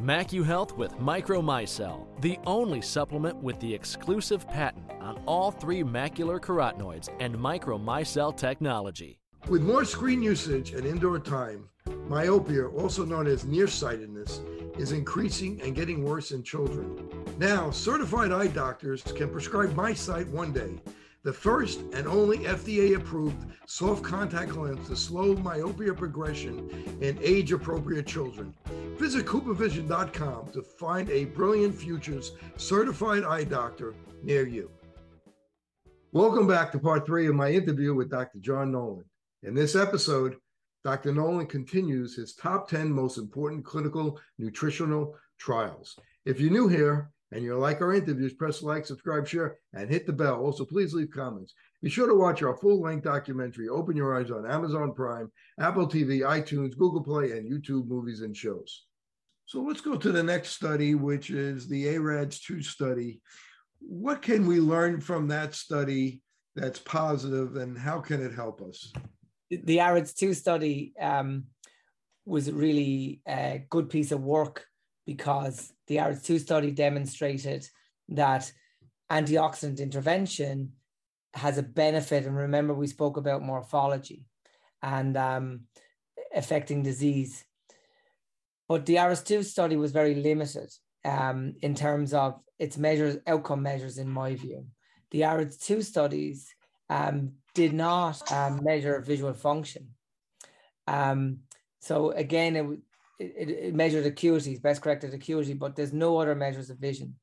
MacuHealth with Micromicell, the only supplement with the exclusive patent on all three macular carotenoids and Micromicell technology. With more screen usage and indoor time, myopia, also known as nearsightedness, is increasing and getting worse in children. Now, certified eye doctors can prescribe MySight One Day, the first and only FDA-approved soft contact lens to slow myopia progression in age-appropriate children. Visit CooperVision.com to find a Brilliant Futures certified eye doctor near you. Welcome back to part 3 of my interview with Dr. John Nolan. In this episode, Dr. Nolan continues his top 10 most important clinical nutritional trials. If you're new here, and you like our interviews, press like, subscribe, share, and hit the bell. Also, please leave comments. Be sure to watch our full-length documentary, Open Your Eyes, on Amazon Prime, Apple TV, iTunes, Google Play, and YouTube Movies and Shows. So let's go to the next study, which is the AREDS2 study. What can we learn from that study that's positive, and how can it help us? The AREDS2 study was really a good piece of work, because the AREDS2 study demonstrated that antioxidant intervention has a benefit. And remember, we spoke about morphology and affecting disease. But the AREDS2 study was very limited in terms of its measures, outcome measures, in my view. The AREDS2 studies did not measure visual function. So again, it measured acuity, best corrected acuity, but there's no other measures of vision.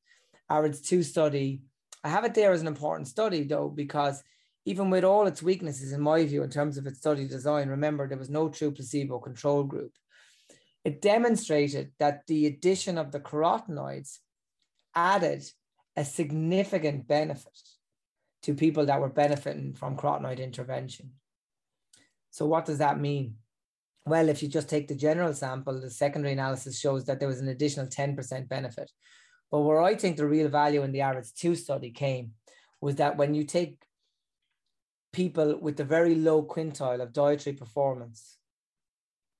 AREDS2 study, I have it there as an important study, though, because even with all its weaknesses, in my view, in terms of its study design, remember, there was no true placebo control group. It demonstrated that the addition of the carotenoids added a significant benefit to people that were benefiting from carotenoid intervention. So what does that mean? Well, if you just take the general sample, the secondary analysis shows that there was an additional 10% benefit. But where I think the real value in the AREDS2 study came was that when you take people with the very low quintile of dietary performance,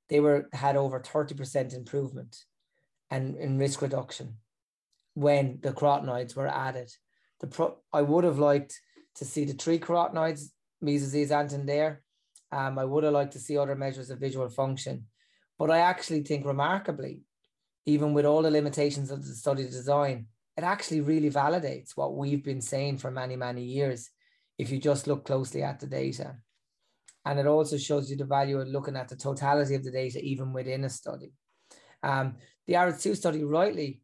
they had over 30% improvement and in risk reduction when the carotenoids were added. I would have liked to see the 3 carotenoids, mesozeaxanthin there. I would have liked to see other measures of visual function. But I actually think, remarkably, even with all the limitations of the study design, it actually really validates what we've been saying for many, many years, if you just look closely at the data. And it also shows you the value of looking at the totality of the data, even within a study. The AREDS2 study rightly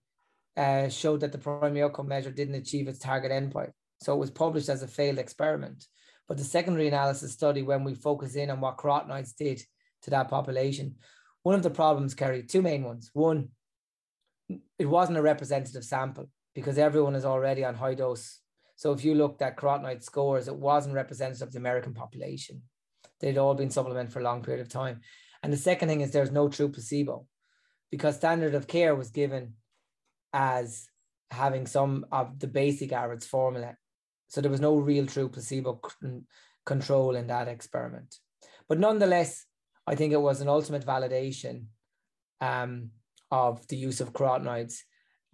showed that the primary outcome measure didn't achieve its target endpoint. So it was published as a failed experiment. But the secondary analysis study, when we focus in on what carotenoids did to that population, one of the problems carried 2 main ones. One, it wasn't a representative sample because everyone is already on high dose. So if you looked at carotenoid scores, it wasn't representative of the American population. They'd all been supplemented for a long period of time. And the second thing is there's no true placebo because standard of care was given as having some of the basic AREDS formula. So there was no real true placebo control in that experiment. But nonetheless, I think it was an ultimate validation of the use of carotenoids.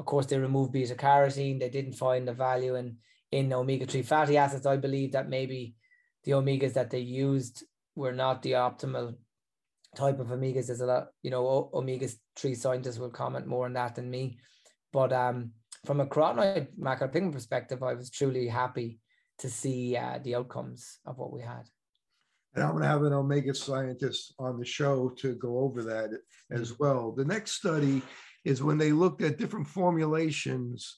Of course, they removed beta-carotene. They didn't find the value in omega-3 fatty acids. I believe that maybe the omegas that they used were not the optimal type of omegas. There's a lot, omega-3 scientists will comment more on that than me. But from a carotenoid macular pigment perspective, I was truly happy to see the outcomes of what we had. And I'm going to have an omega scientist on the show to go over that as well. The next study is when they looked at different formulations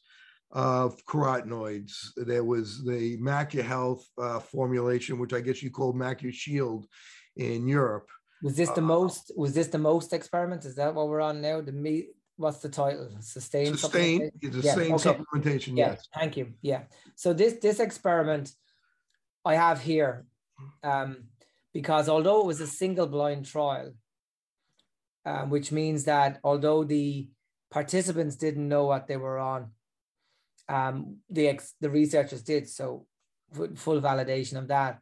of carotenoids. There was the MacuHealth formulation, which I guess you call MacuShield in Europe. Was this the most experiment? Is that what we're on now? What's the title? Sustained supplementation. Supplementation, yes. Thank you. Yeah. So this experiment I have here because although it was a single blind trial, which means that although the participants didn't know what they were on, the researchers did, so full validation of that.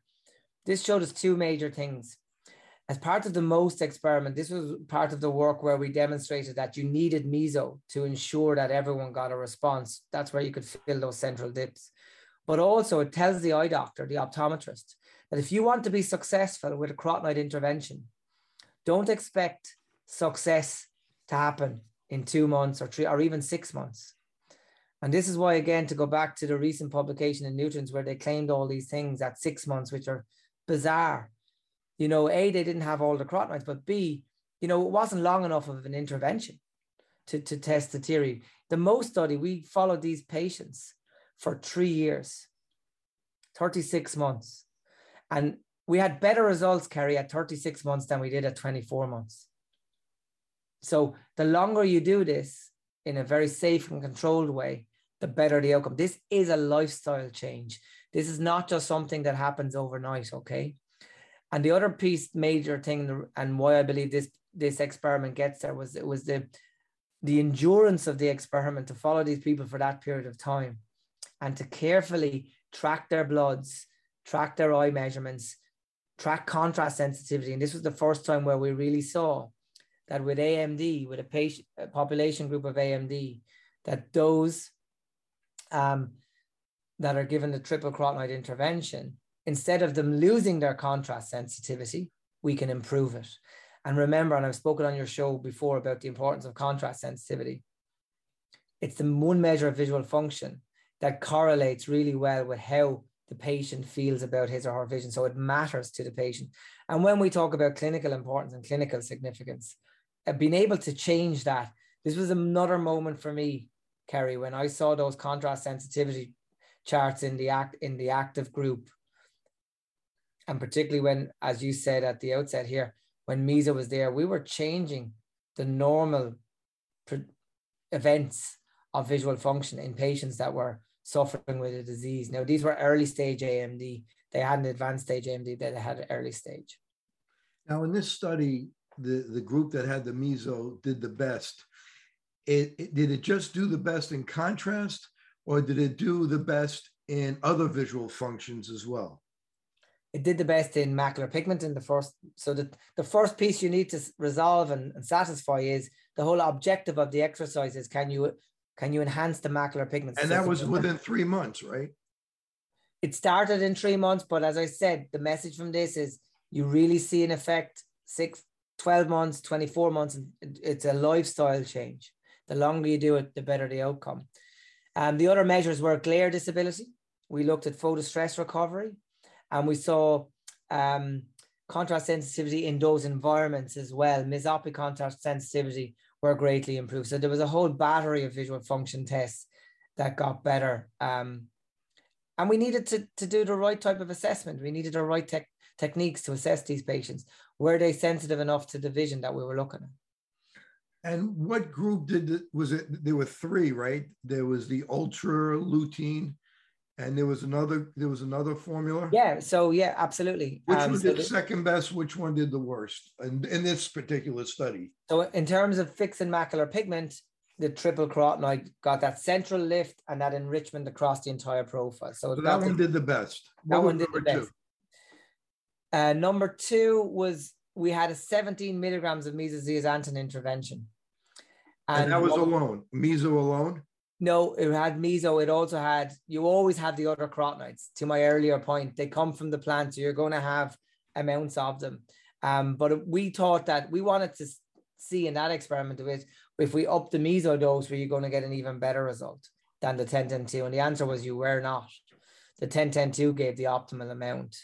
This showed us two major things. As part of the MOST experiment, this was part of the work where we demonstrated that you needed meso to ensure that everyone got a response. That's where you could fill those central dips. But also it tells the eye doctor, the optometrist, that if you want to be successful with a carotenoid intervention, don't expect success to happen in 2 months or 3 or even 6 months. And this is why, again, to go back to the recent publication in Nutrients where they claimed all these things at 6 months, which are bizarre. You know, A, they didn't have all the carotenoids, but B, you know, it wasn't long enough of an intervention to test the theory. The MOST study, we followed these patients for 3 years, 36 months. And we had better results, Kerry, at 36 months than we did at 24 months. So the longer you do this in a very safe and controlled way, the better the outcome. This is a lifestyle change. This is not just something that happens overnight, okay? And the other piece, major thing, and why I believe this experiment gets there was, it was the endurance of the experiment to follow these people for that period of time and to carefully track their bloods, track their eye measurements, track contrast sensitivity. And this was the first time where we really saw that with AMD, with a population group of AMD, that those that are given the triple carotenoid intervention, instead of them losing their contrast sensitivity, we can improve it. And remember, and I've spoken on your show before about the importance of contrast sensitivity, it's the one measure of visual function that correlates really well with how the patient feels about his or her vision. So it matters to the patient. And when we talk about clinical importance and clinical significance, being able to change that, this was another moment for me, Kerry, when I saw those contrast sensitivity charts in the active group. And particularly when, as you said at the outset here, when meso was there, we were changing the normal events of visual function in patients that were suffering with a disease. Now, these were early stage AMD. They had an advanced stage AMD, they had an early stage. Now, in this study, the group that had the meso did the best. Did it just do the best in contrast, or did it do the best in other visual functions as well? It did the best in macular pigment in the first. So the first piece you need to resolve and satisfy is the whole objective of the exercise is can you enhance the macular pigment? And that was within 3 months, right? It started in 3 months, but as I said, the message from this is you really see an effect 6, 12 months, 24 months. And it's a lifestyle change. The longer you do it, the better the outcome. The other measures were glare disability. We looked at photo stress recovery. And we saw contrast sensitivity in those environments as well. Mesopic contrast sensitivity were greatly improved. So there was a whole battery of visual function tests that got better. And we needed to do the right type of assessment. We needed the right techniques to assess these patients. Were they sensitive enough to the vision that we were looking at? And what group was it? There were three, right? There was the ultra lutein. And there was another formula? Yeah, so yeah, absolutely. Which one did second best? Which one did the worst in this particular study? So in terms of fixing macular pigment, the triple carotenoid got that central lift and that enrichment across the entire profile. So that one did the best. That one did the best. Number two was we had a 17 milligrams of meso-zeaxanthin intervention. And that was alone, meso alone? No, it had meso. It also had, you always have the other carotenoids. To my earlier point, they come from the plant, so you're going to have amounts of them. But we thought that we wanted to see in that experiment if we up the meso dose, were you going to get an even better result than the 10-10-2? And the answer was you were not. The 10-10-2 gave the optimal amount,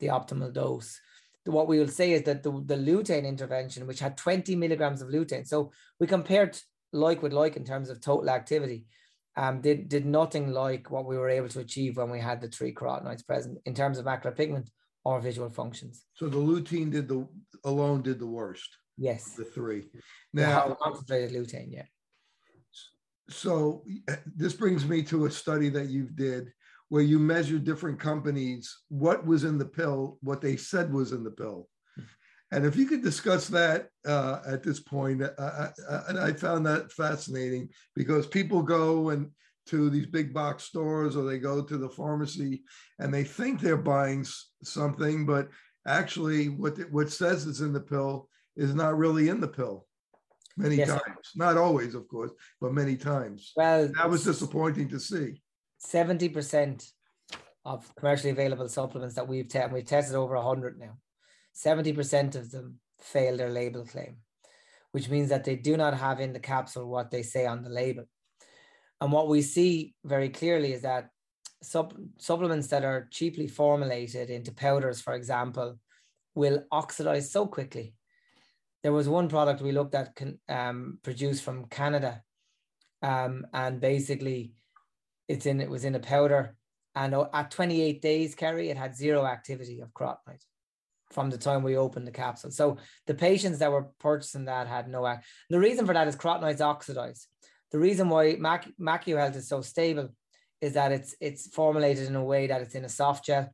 the optimal dose. What we will say is that the lutein intervention, which had 20 milligrams of lutein, so we compared like with like in terms of total activity. Did nothing like what we were able to achieve when we had the three carotenoids present in terms of macular pigment or visual functions. So the lutein alone did the worst. Yes, the three. Now the concentrated lutein. Yeah. So this brings me to a study that you did, where you measured different companies, what was in the pill, what they said was in the pill. And if you could discuss that at this point, and I found that fascinating because people go and to these big box stores or they go to the pharmacy and they think they're buying something, but actually what says is in the pill is not really in the pill many times. Not always, of course, but many times. Well, that was disappointing to see. 70% of commercially available supplements that we've tested over 100 now. 70% of them fail their label claim, which means that they do not have in the capsule what they say on the label. And what we see very clearly is that supplements that are cheaply formulated into powders, for example, will oxidize so quickly. There was one product we looked at produced from Canada, and basically it was in a powder, and at 28 days, Kerry, it had zero activity of carotenoid from the time we opened the capsule. So the patients that were purchasing that had no act. The reason for that is carotenoids oxidize. The reason why MacuHealth is so stable is that it's formulated in a way that it's in a soft gel.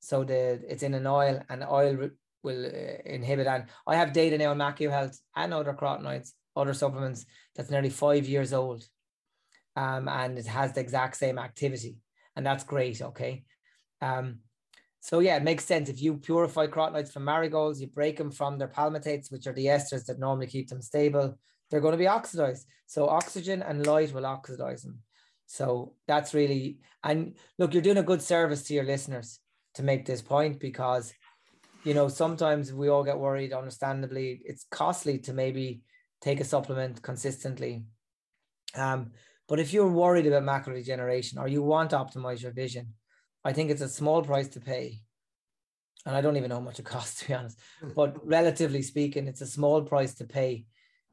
So it's in an oil, and oil will inhibit. And I have data now on MacuHealth and other carotenoids, other supplements, that's nearly 5 years old. And it has the exact same activity. And that's great, okay? So yeah, it makes sense. If you purify carotenoids from marigolds, you break them from their palmitates, which are the esters that normally keep them stable, they're going to be oxidized. So oxygen and light will oxidize them. So that's really, and look, you're doing a good service to your listeners to make this point because, you know, sometimes we all get worried, understandably, it's costly to maybe take a supplement consistently. But if you're worried about macular degeneration or you want to optimize your vision, I think it's a small price to pay. And I don't even know how much it costs, to be honest. But relatively speaking, it's a small price to pay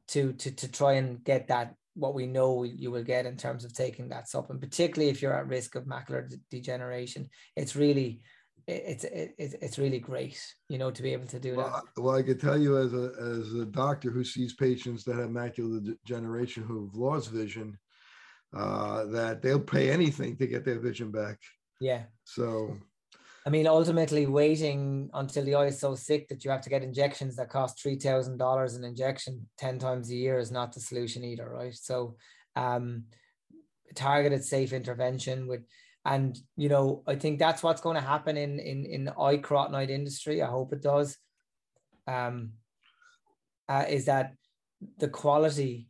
to try and get that, what we know you will get in terms of taking that supplement, particularly if you're at risk of macular degeneration. It's really, it's really great, you know, to be able to do that. Well, I could tell you as a doctor who sees patients that have macular degeneration who have lost vision, that they'll pay anything to get their vision back. Yeah. So, I mean, ultimately waiting until the eye is so sick that you have to get injections that cost $3,000 an injection 10 times a year is not the solution either, right? So targeted safe intervention would, and, you know, I think that's what's going to happen in the eye carotenoid industry. I hope it does. Is that the quality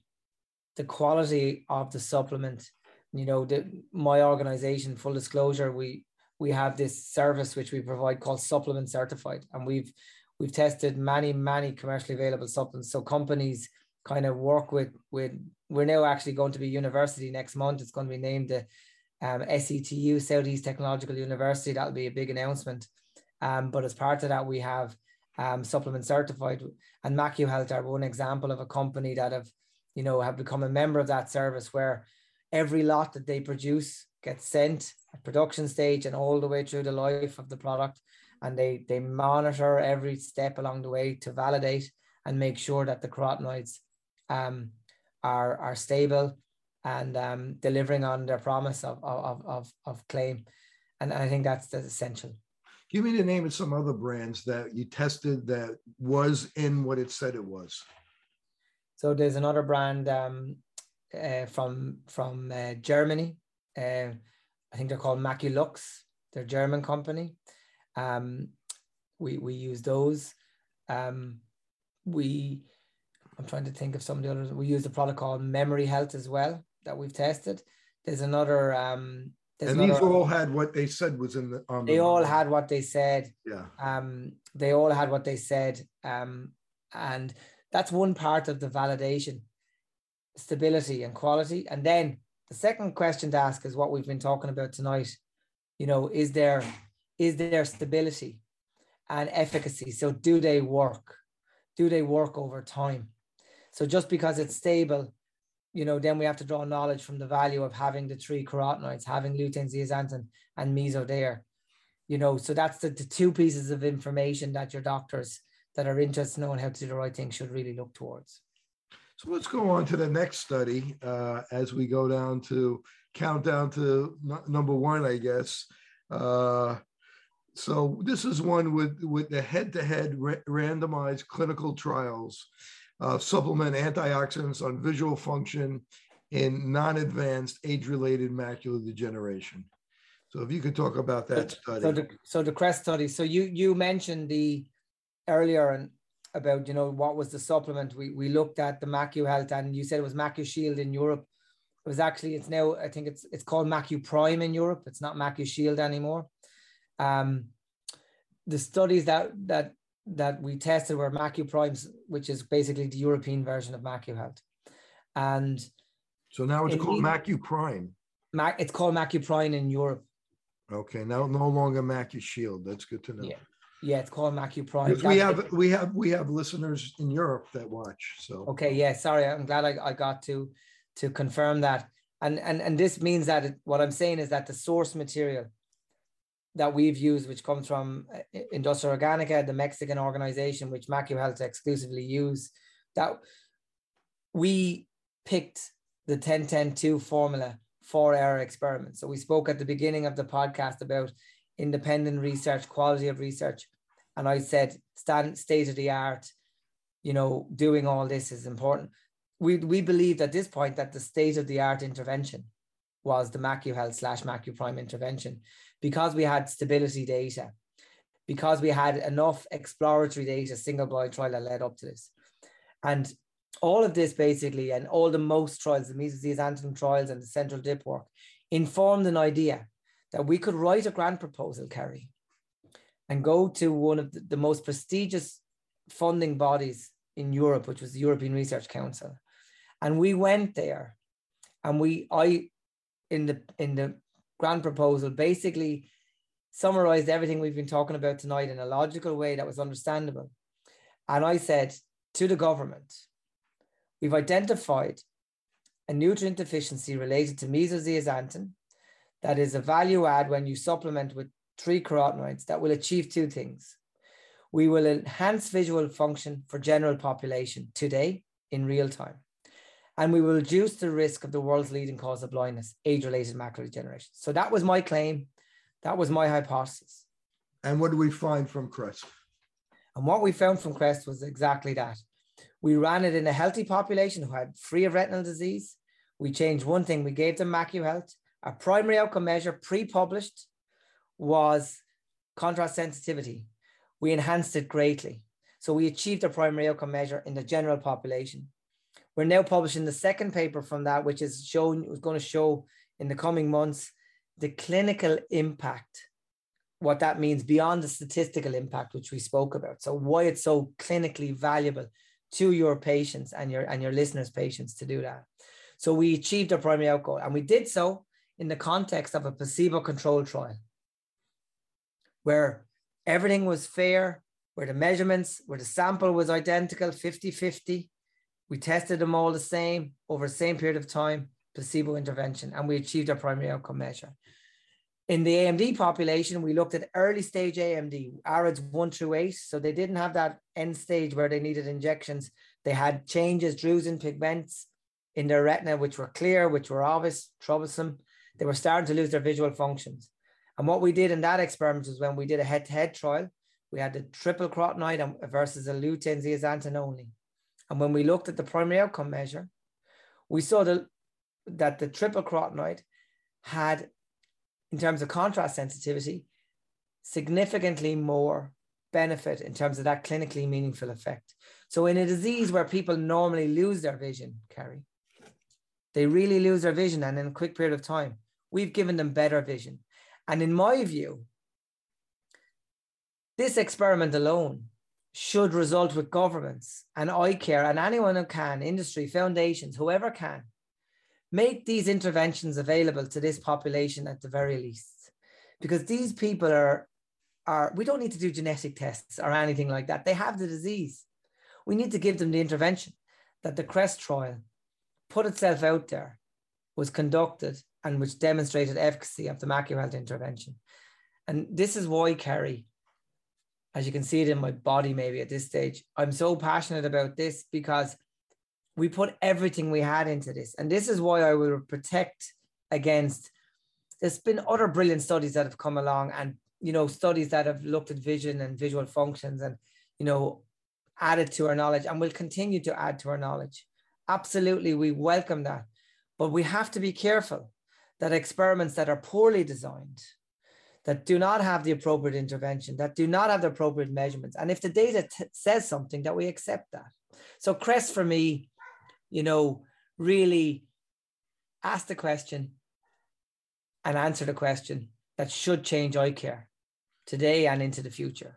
of the supplement. You know, my organization, full disclosure, we have this service which we provide called Supplement Certified, and we've tested many commercially available supplements. So companies kind of work with. We're now actually going to be university next month. It's going to be named the SETU, Southeast Technological University. That'll be a big announcement. But as part of that, we have Supplement Certified, and MacuHealth are one example of a company that have become a member of that service where. Every lot that they produce gets sent at production stage and all the way through the life of the product. And they monitor every step along the way to validate and make sure that the carotenoids are stable and delivering on their promise of claim. And I think that's essential. Give me the name of some other brands that you tested that was in what it said it was. So there's another brand, from Germany. I think they're called MacuLux. They're a German company. We use those. I'm trying to think of some of the others. We use a product called Memory Health as well that we've tested. There's another. These all had what they said was in the. They all had what they said. Yeah. They all had what they said. And that's one part of the validation. Stability and quality. And then the second question to ask is what we've been talking about tonight. You know, is there stability and efficacy? So do they work? Do they work over time? So just because it's stable, you know, then we have to draw knowledge from the value of having the three carotenoids, having lutein, zeaxanthin, and mesodeer. You know, so that's the two pieces of information that your doctors that are interested in knowing how to do the right thing should really look towards. So let's go on to the next study as we go down to countdown to number one, I guess, So this is one with the head-to-head randomized clinical trials of supplement antioxidants on visual function in non-advanced age-related macular degeneration. So if you could talk about that study. So the CREST study. So you mentioned earlier about, you know, what was the supplement. We looked at the MacuHealth, and you said it was MacuShield in Europe. It was actually, it's now, I think it's called MacuPrime in Europe. It's not MacuShield anymore. The studies that we tested were MacuPrimes, which is basically the European version of MacuHealth. And so now it's called MacuPrime. It's called MacuPrime in Europe. Okay, now no longer MacuShield. That's good to know. Yeah, yeah, it's called MacuPrime. We have listeners in Europe that watch. So okay, yeah, sorry, I'm glad I got to confirm that. And this means that what I'm saying is that the source material that we've used, which comes from Industria Orgánica, the Mexican organization, which MacuHealth exclusively use, that we picked the 10-10-2 formula for our experiments. So we spoke at the beginning of the podcast about independent research, quality of research. And I said, state of the art, you know, doing all this is important. We believed at this point that the state of the art intervention was the MacuHealth / MacuPrime intervention, because we had stability data, because we had enough exploratory data, single blind trial that led up to this. And all of this basically, and all the MOST trials, the Measles Disease Antigen trials and the central dip work, informed an idea that we could write a grant proposal, Kerry, and go to one of the most prestigious funding bodies in Europe, which was the European Research Council. And we went there, and I in the grant proposal basically summarized everything we've been talking about tonight in a logical way that was understandable. And I said to the government, we've identified a nutrient deficiency related to measles, zeaxanthin, that is a value add when you supplement with 3 carotenoids that will achieve 2 things. We will enhance visual function for general population today in real time. And we will reduce the risk of the world's leading cause of blindness, age-related macular degeneration. So that was my claim. That was my hypothesis. And what did we find from CREST? And what we found from CREST was exactly that. We ran it in a healthy population who had free of retinal disease. We changed one thing. We gave them MacuHealth. Our primary outcome measure, pre-published, was contrast sensitivity. We enhanced it greatly. So we achieved our primary outcome measure in the general population. We're now publishing the second paper from that, which is going to show in the coming months the clinical impact, what that means beyond the statistical impact, which we spoke about. So why it's so clinically valuable to your patients and your listeners' patients to do that. So we achieved our primary outcome, and we did so in the context of a placebo-controlled trial where everything was fair, where the measurements, where the sample was identical, 50-50. We tested them all the same over the same period of time, placebo intervention, and we achieved our primary outcome measure. In the AMD population, we looked at early stage AMD, AREDS 1 through 8. So they didn't have that end stage where they needed injections. They had changes, drusen pigments in their retina, which were clear, which were obvious, troublesome. They were starting to lose their visual functions. And what we did in that experiment was when we did a head-to-head trial, we had the triple carotenoid versus a lutein zeaxanthin only. And when we looked at the primary outcome measure, we saw that the triple carotenoid had, in terms of contrast sensitivity, significantly more benefit in terms of that clinically meaningful effect. So in a disease where people normally lose their vision, Kerry, they really lose their vision, and in a quick period of time, we've given them better vision. And in my view, this experiment alone should result with governments and eye care and anyone who can, industry, foundations, whoever can, make these interventions available to this population at the very least. Because these people we don't need to do genetic tests or anything like that. They have the disease. We need to give them the intervention that the CREST trial put itself out there, was conducted, and which demonstrated efficacy of the MacuHealth intervention. And this is why, Kerry, as you can see it in my body maybe at this stage, I'm so passionate about this, because we put everything we had into this. And this is why I will protect against There's been other brilliant studies that have come along, and, you know, studies that have looked at vision and visual functions and, you know, added to our knowledge, and will continue to add to our knowledge. Absolutely, we welcome that. But we have to be careful that experiments that are poorly designed, that do not have the appropriate intervention, that do not have the appropriate measurements. And if the data says something, that we accept that. So CREST for me, you know, really ask the question and answer the question that should change eye care today and into the future.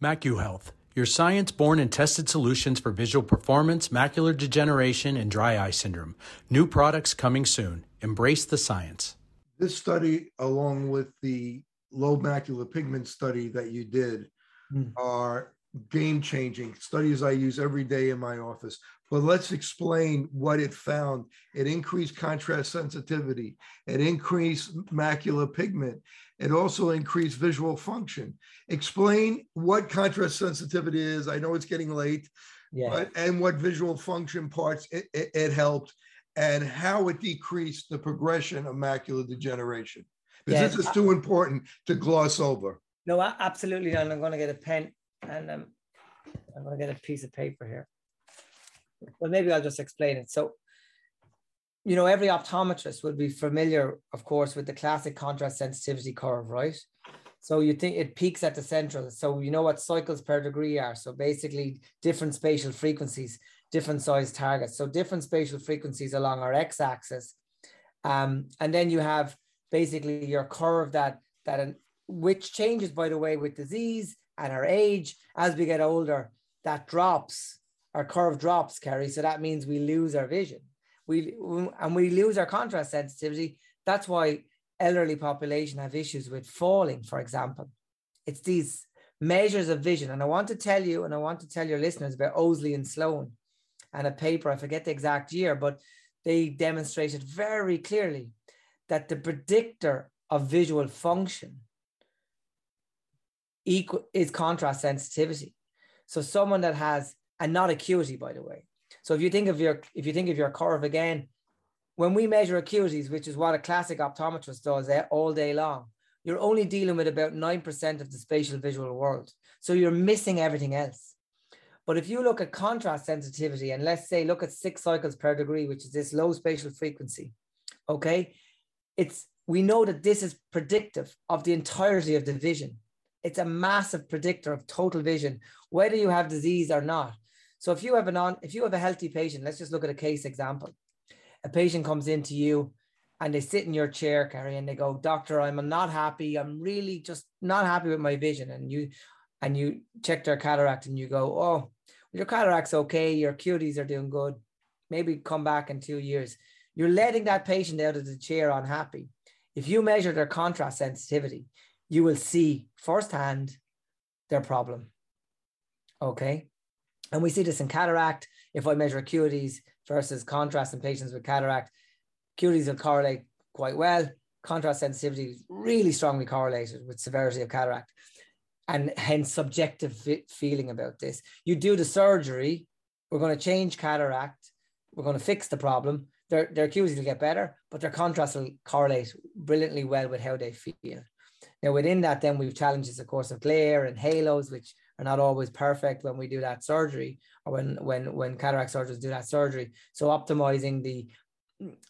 MacuHealth, your science-born and tested solutions for visual performance, macular degeneration, and dry eye syndrome. New products coming soon. Embrace the science. This study, along with the low macular pigment study that you did, are game-changing studies I use every day in my office. But let's explain what it found. It increased contrast sensitivity. It increased macular pigment. It also increased visual function. Explain what contrast sensitivity is. I know it's getting late, but, and what visual function parts it helped, and how it decreased the progression of macular degeneration. Because this is too important to gloss over. No, absolutely. And I'm going to get a pen, and I'm going to get a piece of paper here. Well, maybe I'll just explain it. So, you know, every optometrist would be familiar, of course, with the classic contrast sensitivity curve, right? So you think it peaks at the central. So you know what cycles per degree are. So basically different spatial frequencies, different size targets. So different spatial frequencies along our x-axis. And then you have basically your curve that which changes, by the way, with disease and our age. As we get older, that drops. Our curve drops, Kerry. So that means we lose our vision. We lose our contrast sensitivity. That's why elderly population have issues with falling, for example. It's these measures of vision. And I want to tell you, and I want to tell your listeners about Osley and Sloan and a paper, I forget the exact year, but they demonstrated very clearly that the predictor of visual function is contrast sensitivity. So someone that has, and not acuity, by the way. So if you think of your curve again, when we measure acuities, which is what a classic optometrist does all day long, you're only dealing with about 9% of the spatial visual world. So you're missing everything else. But if you look at contrast sensitivity, and let's say look at 6 cycles per degree, which is this low spatial frequency, okay? We know that this is predictive of the entirety of the vision. It's a massive predictor of total vision, whether you have disease or not. So if you have a healthy patient, let's just look at a case example. A patient comes into you and they sit in your chair, Kerry, and they go, "Doctor, I'm not happy. I'm really just not happy with my vision." And you check their cataract and you go, "Oh, well, your cataract's okay. Your acuities are doing good. Maybe come back in 2 years." You're letting that patient out of the chair unhappy. If you measure their contrast sensitivity, you will see firsthand their problem, okay? And we see this in cataract. If I measure acuities versus contrast in patients with cataract, acuities will correlate quite well. Contrast sensitivity is really strongly correlated with severity of cataract, and hence subjective feeling about this. You do the surgery, we're going to change cataract, we're going to fix the problem. Their acuities will get better, but their contrast will correlate brilliantly well with how they feel. Now, within that, then we've challenges, of course, of glare and halos, which are not always perfect when we do that surgery, or when cataract surgeons do that surgery. So optimizing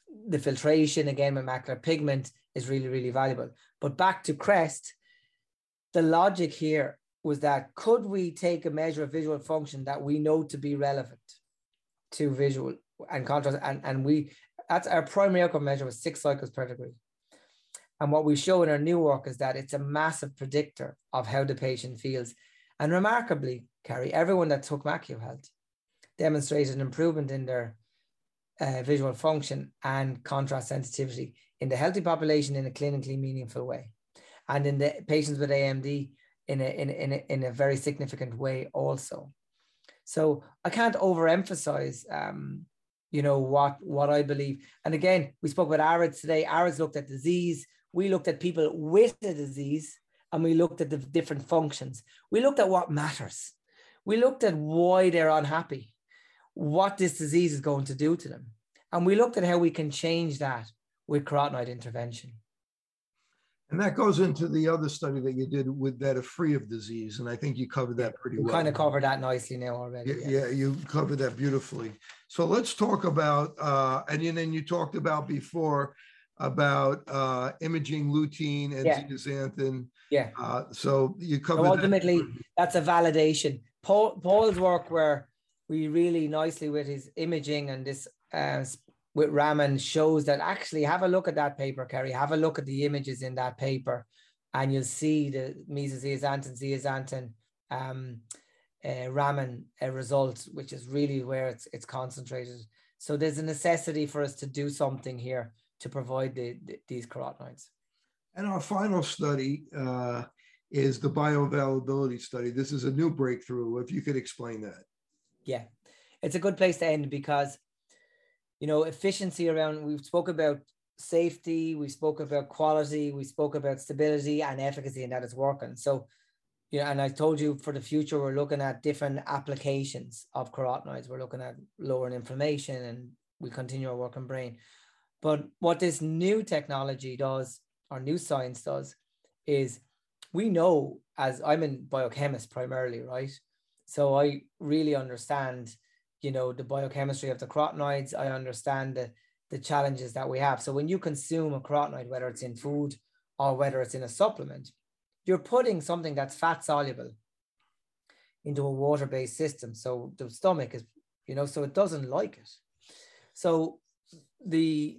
the filtration, again, with macular pigment is really, really valuable. But back to CREST, the logic here was that could we take a measure of visual function that we know to be relevant to visual and contrast, and that's our primary outcome measure was 6 cycles per degree. And what we show in our new work is that it's a massive predictor of how the patient feels. And remarkably, Kerry, everyone that took MacuHealth demonstrated an improvement in their visual function and contrast sensitivity in the healthy population in a clinically meaningful way. And in the patients with AMD in a very significant way also. So I can't overemphasize you know, what I believe. And again, we spoke about AREDS today. AREDS looked at disease. We looked at people with the disease, and we looked at the different functions. We looked at what matters. We looked at why they're unhappy, what this disease is going to do to them. And we looked at how we can change that with carotenoid intervention. And that goes into the other study that you did with beta-free of disease. And I think you covered that pretty well. We kind of covered that nicely now already. Yeah, you covered that beautifully. So let's talk about, and then you talked about before, about imaging lutein and zeaxanthin. Yeah. So you covered so ultimately, that's a validation. Paul's work where we really nicely with his imaging and this with Raman shows that actually have a look at that paper, Kerry, have a look at the images in that paper and you'll see the mesozeaxanthin, Raman results, which is really where it's concentrated. So there's a necessity for us to do something here to provide these carotenoids. And our final study is the bioavailability study. This is a new breakthrough, if you could explain that. Yeah, it's a good place to end because you know, efficiency around, we've spoke about safety, we spoke about quality, we spoke about stability and efficacy, and that is working. So, you know, and I told you for the future, we're looking at different applications of carotenoids. We're looking at lowering inflammation and we continue our work on brain. But what this new technology does, or new science does, is we know, as I'm a biochemist primarily, right? So I really understand you know, the biochemistry of the carotenoids. I understand the challenges that we have. So when you consume a carotenoid, whether it's in food or whether it's in a supplement, you're putting something that's fat soluble into a water-based system. So the stomach is, you know, so it doesn't like it. So the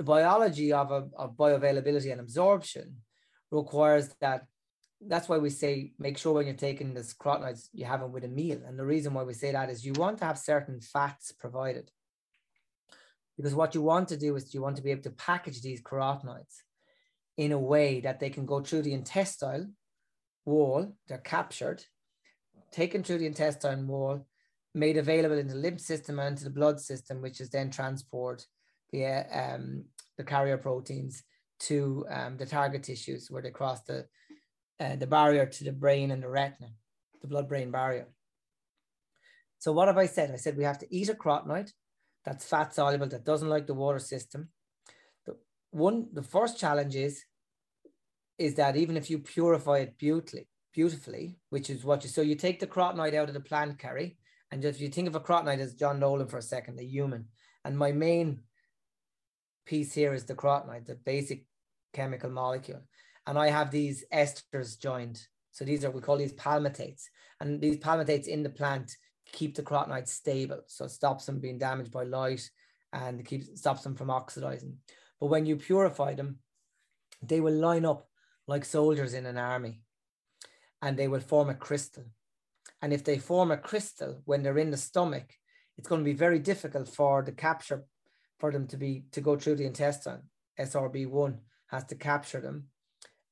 biology of bioavailability and absorption requires that. That's why we say, make sure when you're taking this carotenoids, you have them with a meal. And the reason why we say that is you want to have certain fats provided. Because what you want to do is you want to be able to package these carotenoids in a way that they can go through the intestinal wall, they're captured, taken through the intestinal wall, made available in the lymph system and into the blood system, which is then transported via the carrier proteins to the target tissues where they cross the barrier to the brain and the retina, the blood-brain barrier. So what have I said? I said we have to eat a carotenoid that's fat-soluble, that doesn't like the water system. The first challenge is that even if you purify it beautifully, which is what you... So you take the carotenoid out of the plant, Kerry, and if you think of a carotenoid as John Nolan for a second, a human, and my main piece here is the carotenoid, the basic chemical molecule. And I have these esters joined. So these are, we call these palmitates. And these palmitates in the plant keep the carotenoid stable. So it stops them being damaged by light and stops them from oxidizing. But when you purify them, they will line up like soldiers in an army and they will form a crystal. And if they form a crystal, when they're in the stomach, it's going to be very difficult for the capture, for them to go through the intestine. SRB1 has to capture them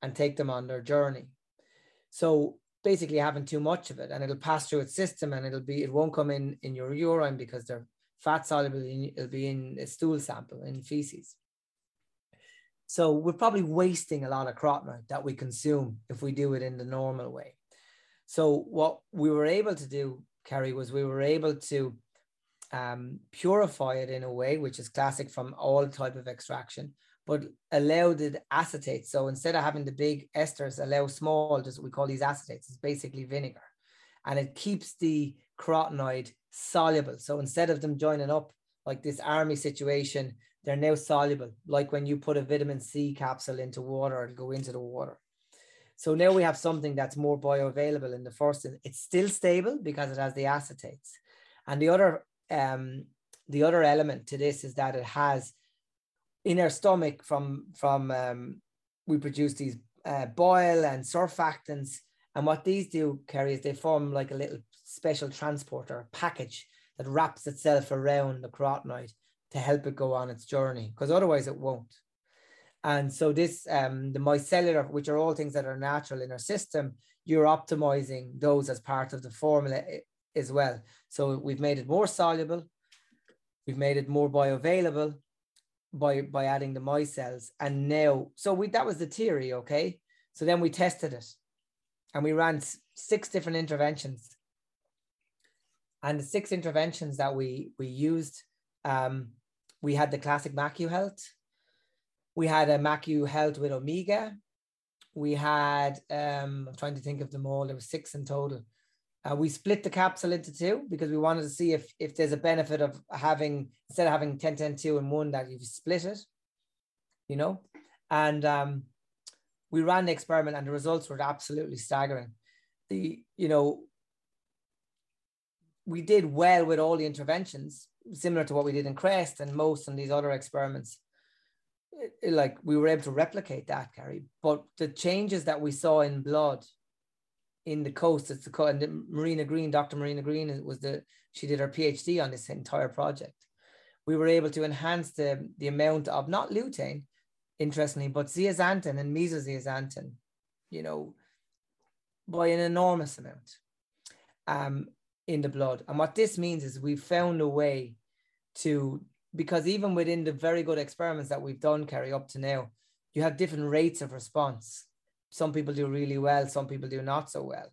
and take them on their journey. So basically having too much of it, and it'll pass through its system and it won't come in your urine because they're fat soluble, it'll be in a stool sample, in feces. So we're probably wasting a lot of carotenoid that we consume if we do it in the normal way. So what we were able to do, Kerry, was we were able to purify it in a way, which is classic from all type of extraction, but allow the acetates. So instead of having the big esters, allow small, just we call these acetates. It's basically vinegar. And it keeps the carotenoid soluble. So instead of them joining up like this army situation, they're now soluble. Like when you put a vitamin C capsule into water, it'll go into the water. So now we have something that's more bioavailable in the first. It's still stable because it has the acetates. And the other element to this is that it has, in our stomach, from we produce these bile and surfactants, and what these do, Kerry, is they form like a little special transporter package that wraps itself around the carotenoid to help it go on its journey, because otherwise it won't. And so this, the micellar, which are all things that are natural in our system, you're optimizing those as part of the formula as well. So we've made it more soluble, we've made it more bioavailable, by adding the micelles. And now, so that was the theory, okay? So then we tested it and we ran 6 different interventions And the 6 interventions that we used, we had the classic MacuHealth. We had a MacuHealth with Omega. We had, I'm trying to think of them all, there were 6 in total. We split the capsule into 2 because we wanted to see if there's a benefit of having, instead of having 10-10-2 and 1, that you've split it, you know? And we ran the experiment and the results were absolutely staggering. You know, we did well with all the interventions, similar to what we did in CREST and MOST and these other experiments. Like we were able to replicate that, Carrie, but the changes that we saw in blood in the coast, it's the, and Marina Green, Dr. Marina Green was the, she did her PhD on this entire project. We were able to enhance the amount of not lutein, interestingly, but zeaxanthin and mesozeaxanthin, you know, by an enormous amount in the blood. And what this means is we found a way to, because even within the very good experiments that we've done, Kerry, up to now, you have different rates of response. Some people do really well, some people do not so well.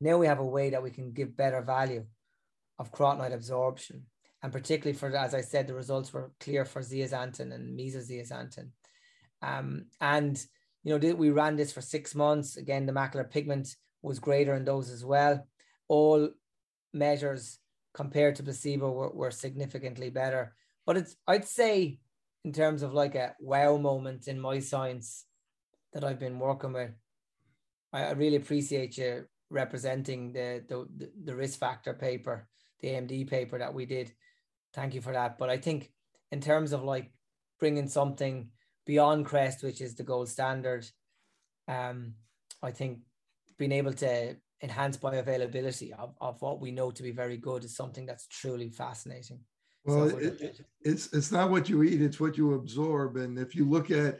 Now we have a way that we can give better value of carotenoid absorption. And particularly for, as I said, the results were clear for zeaxanthin and mesozeaxanthin. And, you know, we ran this for 6 months. Again, the macular pigment was greater in those as well. All measures compared to placebo were significantly better. But it's, I'd say in terms of like a wow moment in my science that I've been working with, I really appreciate you representing the risk factor paper, the AMD paper that we did. Thank you for that. But I think in terms of like bringing something beyond CREST, which is the gold standard, I think being able to enhanced bioavailability of what we know to be very good is something that's truly fascinating. Well, so it's not what you eat, it's what you absorb. And if you look at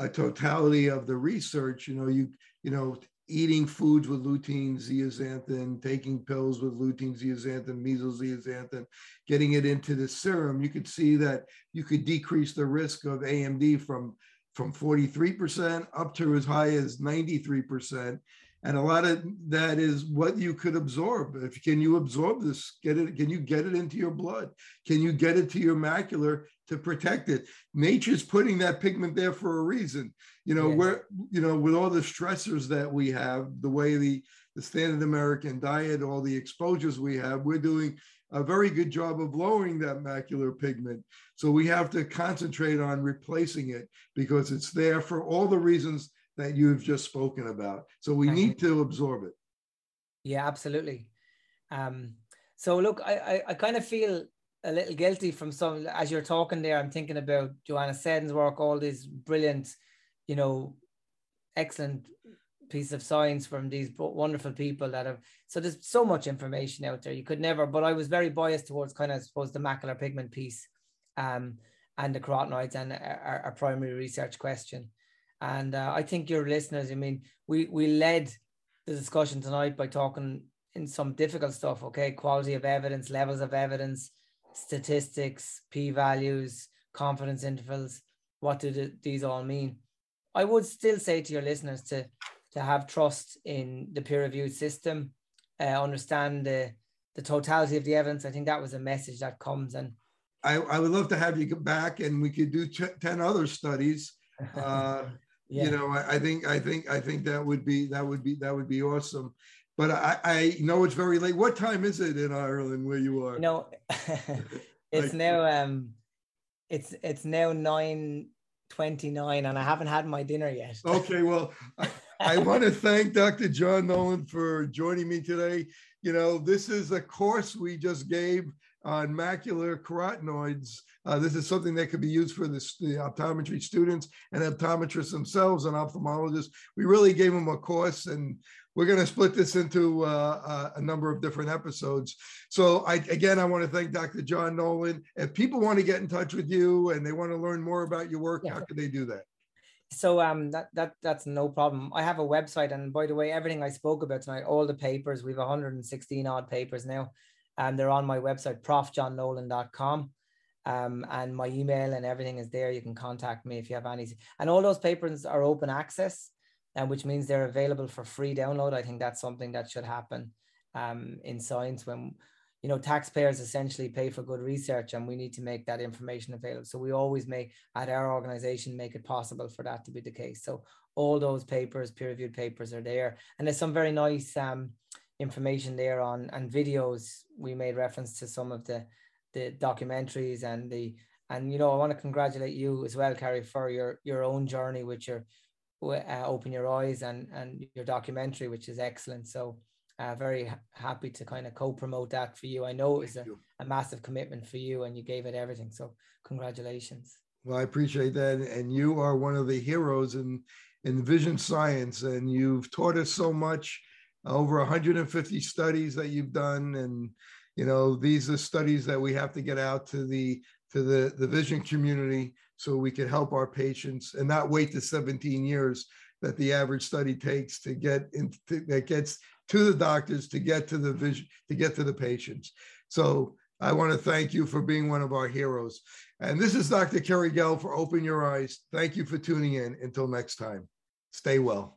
a totality of the research, you know, eating foods with lutein, zeaxanthin, taking pills with lutein, zeaxanthin, mesozeaxanthin, getting it into the serum, you could see that you could decrease the risk of AMD from 43% up to as high as 93%. And a lot of that is what you could absorb. If can you absorb this, get it? Can you get it into your blood? Can you get it to your macular to protect it? Nature's putting that pigment there for a reason. You know, where, you know, with all the stressors that we have, the way the standard American diet, all the exposures we have, we're doing a very good job of lowering that macular pigment. So we have to concentrate on replacing it because it's there for all the reasons that you've just spoken about. So we need to absorb it. Yeah, absolutely. So look, I kind of feel a little guilty from some, as you're talking there, I'm thinking about Joanna Seddon's work, all these brilliant, you know, excellent piece of science from these wonderful people that have, so there's so much information out there. You could never, but I was very biased towards kind of, I suppose, the macular pigment piece and the carotenoids and our primary research question. And I think your listeners, I mean, we led the discussion tonight by talking in some difficult stuff, okay? Quality of evidence, levels of evidence, statistics, p-values, confidence intervals. What do these all mean? I would still say to your listeners to have trust in the peer-reviewed system, understand the totality of the evidence. I think that was a message that comes. And I would love to have you come back and we could do 10 other studies. Yeah. You know, I think that would be awesome, but I know it's very late. What time is it in Ireland where you are? No, it's now it's now 9:29, and I haven't had my dinner yet. Okay, well, I want to thank Dr. John Nolan for joining me today. You know, this is a course we just gave on macular carotenoids. This is something that could be used for the optometry students and optometrists themselves and ophthalmologists. We really gave them a course, and we're going to split this into a number of different episodes. So again, I want to thank Dr. John Nolan. If people want to get in touch with you and they want to learn more about your work, how can they do that? So that's no problem. I have a website, and by the way, everything I spoke about tonight, all the papers, we have 116 odd papers now, and they're on my website, profjohnnolan.com. And my email and everything is there. You can contact me if you have any. And all those papers are open access, which means they're available for free download. I think that's something that should happen in science when, you know, taxpayers essentially pay for good research, and we need to make that information available. So we always make, at our organization, make it possible for that to be the case. So all those papers, peer-reviewed papers, are there. And there's some very nice information there on, and videos. We made reference to some of the documentaries and the, and, you know, I want to congratulate you as well, Carrie, for your own journey with your Open Your Eyes and your documentary, which is excellent. So very happy to kind of co-promote that for you. I know it was a massive commitment for you, and you gave it everything. So congratulations. Well, I appreciate that. And you are one of the heroes in vision science, and you've taught us so much, over 150 studies that you've done. And, you know, these are studies that we have to get out to the vision community so we can help our patients and not wait the 17 years that the average study takes to get into, that gets to the doctors, to get to the vision, to get to the patients. So I want to thank you for being one of our heroes. And this is Dr. Kerry Gell for Open Your Eyes. Thank you for tuning in. Until next time, stay well.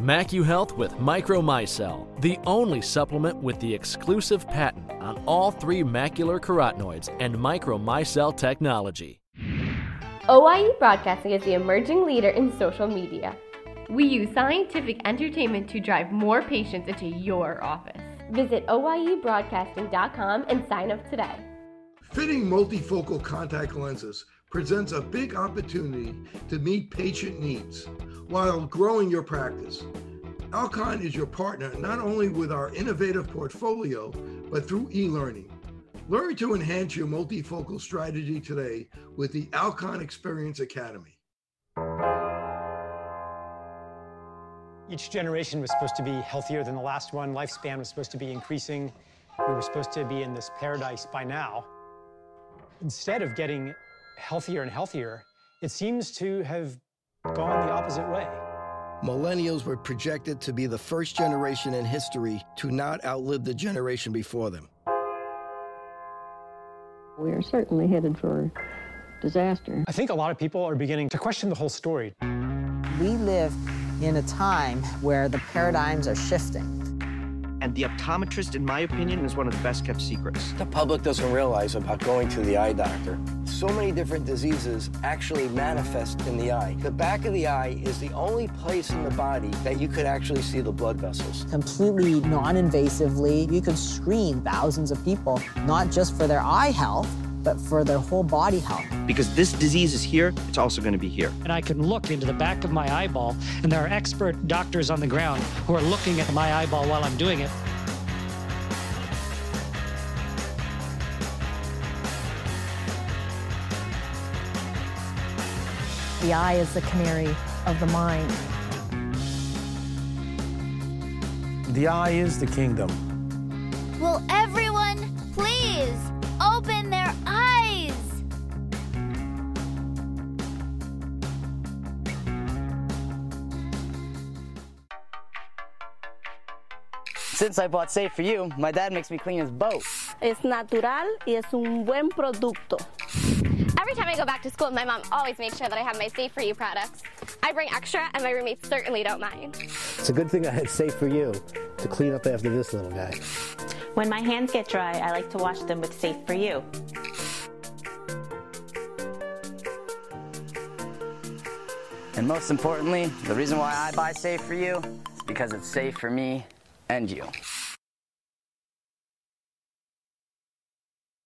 MacuHealth with Micromicell, the only supplement with the exclusive patent on all 3 macular carotenoids and Micromicell technology. OIE Broadcasting is the emerging leader in social media. We use scientific entertainment to drive more patients into your office. Visit oiebroadcasting.com and sign up today. Fitting multifocal contact lenses presents a big opportunity to meet patient needs while growing your practice. Alcon is your partner not only with our innovative portfolio, but through e-learning. Learn to enhance your multifocal strategy today with the Alcon Experience Academy. Each generation was supposed to be healthier than the last one. Lifespan was supposed to be increasing. We were supposed to be in this paradise by now. Instead of getting healthier and healthier, it seems to have gone the opposite way. Millennials were projected to be the first generation in history to not outlive the generation before them. We are certainly headed for disaster. I think a lot of people are beginning to question the whole story. We live in a time where the paradigms are shifting. And the optometrist, in my opinion, is one of the best-kept secrets. The public doesn't realize about going to the eye doctor. So many different diseases actually manifest in the eye. The back of the eye is the only place in the body that you could actually see the blood vessels. Completely non-invasively, you could screen thousands of people, not just for their eye health, but for their whole body health. Because this disease is here, it's also going to be here. And I can look into the back of my eyeball, and there are expert doctors on the ground who are looking at my eyeball while I'm doing it. The eye is the canary of the mind. The eye is the kingdom. Will everyone please open their eyes? Since I bought Safe4U, my dad makes me clean his boat. Es natural y es un buen producto. Every time I go back to school, my mom always makes sure that I have my Safe4U products. I bring extra, and my roommates certainly don't mind. It's a good thing I had Safe4U to clean up after this little guy. When my hands get dry, I like to wash them with Safe4U. And most importantly, the reason why I buy Safe4U is because it's safe for me and you.